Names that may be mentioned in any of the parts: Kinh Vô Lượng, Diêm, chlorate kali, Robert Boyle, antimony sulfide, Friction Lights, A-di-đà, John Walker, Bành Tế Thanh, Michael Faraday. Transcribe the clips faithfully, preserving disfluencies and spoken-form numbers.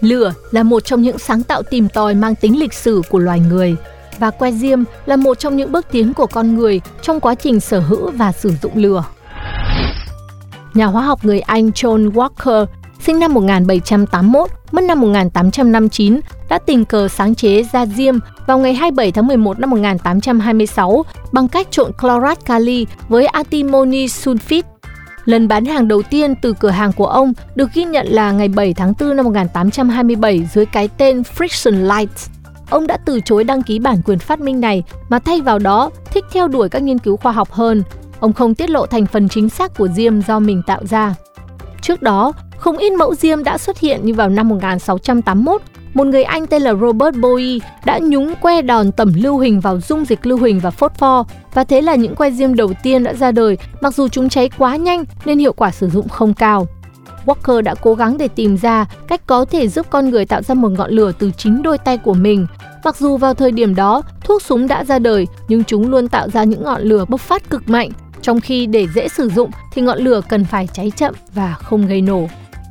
Lửa là một trong những sáng tạo tìm tòi mang tính lịch sử của loài người, và que diêm là một trong những bước tiến của con người trong quá trình sở hữu và sử dụng lửa. Nhà hóa học người Anh John Walker, sinh năm một nghìn bảy trăm tám mươi mốt, mất năm một nghìn tám trăm năm mươi chín, đã tình cờ sáng chế ra diêm vào ngày hai mươi bảy tháng mười một năm một nghìn tám trăm hai mươi sáu bằng cách trộn chlorate kali với antimony sulfide. Lần bán hàng đầu tiên từ cửa hàng của ông được ghi nhận là ngày bảy tháng tư năm một nghìn tám trăm hai mươi bảy dưới cái tên Friction Lights. Ông đã từ chối đăng ký bản quyền phát minh này mà thay vào đó thích theo đuổi các nghiên cứu khoa học hơn. Ông không tiết lộ thành phần chính xác của diêm do mình tạo ra. Trước đó, không ít mẫu diêm đã xuất hiện như vào năm một nghìn sáu trăm tám mươi mốt, một người Anh tên là Robert Boyle đã nhúng que đòn tẩm lưu huỳnh vào dung dịch lưu huỳnh và phốt pho, và thế là những que diêm đầu tiên đã ra đời, mặc dù chúng cháy quá nhanh nên hiệu quả sử dụng không cao. Walker đã cố gắng để tìm ra cách có thể giúp con người tạo ra một ngọn lửa từ chính đôi tay của mình. Mặc dù vào thời điểm đó, thuốc súng đã ra đời, nhưng chúng luôn tạo ra những ngọn lửa bộc phát cực mạnh, trong khi để dễ sử dụng thì ngọn lửa cần phải cháy chậm và không gây nổ.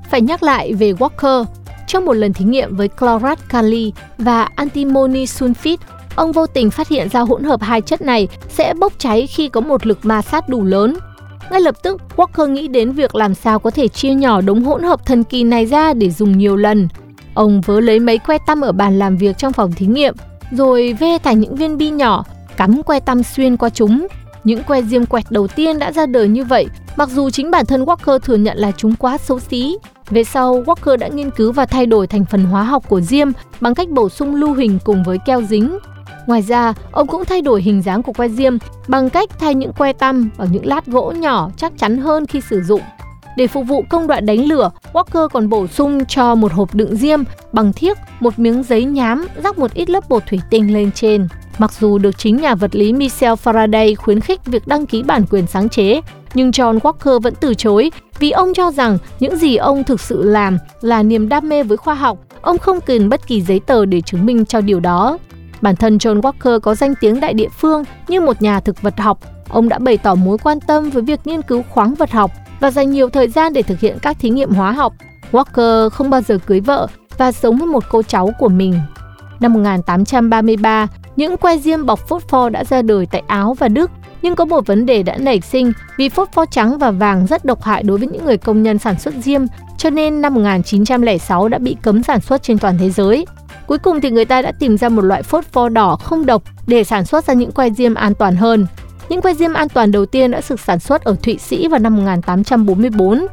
Phải nhắc lại về Walker, trong một lần thí nghiệm với chlorate kali và antimony sulfide, ông vô tình phát hiện ra hỗn hợp hai chất này sẽ bốc cháy khi có một lực ma sát đủ lớn. Ngay lập tức, Walker nghĩ đến việc làm sao có thể chia nhỏ đống hỗn hợp thần kỳ này ra để dùng nhiều lần. Ông vớ lấy mấy que tăm ở bàn làm việc trong phòng thí nghiệm, rồi vê thành những viên bi nhỏ, cắm que tăm xuyên qua chúng. Những que diêm quẹt đầu tiên đã ra đời như vậy, mặc dù chính bản thân Walker thừa nhận là chúng quá xấu xí. Về sau, Walker đã nghiên cứu và thay đổi thành phần hóa học của diêm bằng cách bổ sung lưu huỳnh cùng với keo dính. Ngoài ra, ông cũng thay đổi hình dáng của que diêm bằng cách thay những que tăm vào những lát gỗ nhỏ chắc chắn hơn khi sử dụng. Để phục vụ công đoạn đánh lửa, Walker còn bổ sung cho một hộp đựng diêm bằng thiếc, một miếng giấy nhám, rắc một ít lớp bột thủy tinh lên trên. Mặc dù được chính nhà vật lý Michael Faraday khuyến khích việc đăng ký bản quyền sáng chế, nhưng John Walker vẫn từ chối vì ông cho rằng những gì ông thực sự làm là niềm đam mê với khoa học, ông không cần bất kỳ giấy tờ để chứng minh cho điều đó. Bản thân John Walker có danh tiếng đại địa phương như một nhà thực vật học. Ông đã bày tỏ mối quan tâm với việc nghiên cứu khoáng vật học và dành nhiều thời gian để thực hiện các thí nghiệm hóa học. Walker không bao giờ cưới vợ và sống với một cô cháu của mình. Năm một nghìn tám trăm ba mươi ba, những que diêm bọc phốt pho đã ra đời tại Áo và Đức, nhưng có một vấn đề đã nảy sinh vì phốt pho trắng và vàng rất độc hại đối với những người công nhân sản xuất diêm, cho nên năm một nghìn chín trăm lẻ sáu đã bị cấm sản xuất trên toàn thế giới. Cuối cùng thì người ta đã tìm ra một loại phốt pho đỏ không độc để sản xuất ra những que diêm an toàn hơn. Những que diêm an toàn đầu tiên đã được sản xuất ở Thụy Sĩ vào năm một nghìn tám trăm bốn mươi bốn.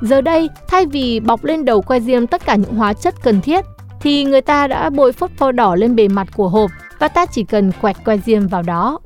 Giờ đây, thay vì bọc lên đầu que diêm tất cả những hóa chất cần thiết, thì người ta đã bôi phốt pho đỏ lên bề mặt của hộp và ta chỉ cần quẹt que diêm vào đó.